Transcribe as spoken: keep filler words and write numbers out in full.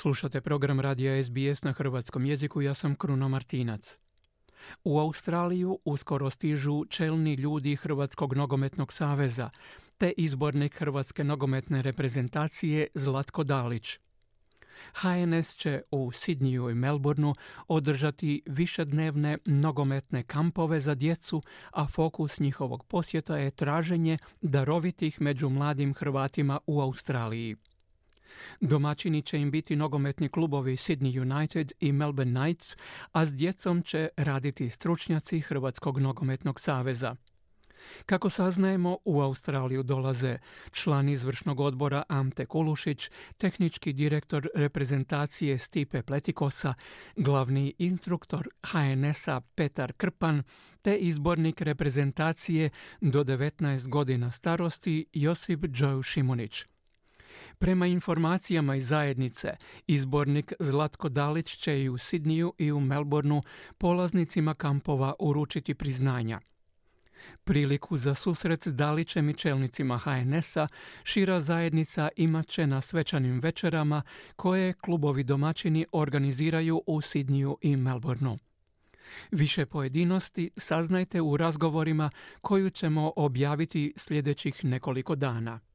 Slušate program radija S B S na hrvatskom jeziku, ja sam Kruno Martinac. U Australiju uskoro stižu čelni ljudi Hrvatskog nogometnog saveza, te izbornik Hrvatske nogometne reprezentacije Zlatko Dalić. H N S će u Sydneyu i Melbourneu održati višednevne nogometne kampove za djecu, a fokus njihovog posjeta je traženje darovitih među mladim Hrvatima u Australiji. Domaćini će im biti nogometni klubovi Sydney United i Melbourne Knights, a s djecom će raditi stručnjaci Hrvatskog nogometnog saveza. Kako saznajemo, u Australiju dolaze član izvršnog odbora Ante Kolušić, tehnički direktor reprezentacije Stipe Pletikosa, glavni instruktor H N S-a Petar Krpan, te izbornik reprezentacije do devetnaest godina starosti Josip Joju Šimunić. Prema informacijama iz zajednice, izbornik Zlatko Dalić će i u Sydneyu i u Melbourneu polaznicima kampova uručiti priznanja. Priliku za susret s Dalićem i čelnicima H N S-a šira zajednica imat će na svečanim večerama koje klubovi domaćini organiziraju u Sydneyu i Melbourneu. Više pojedinosti saznajte u razgovorima koju ćemo objaviti sljedećih nekoliko dana.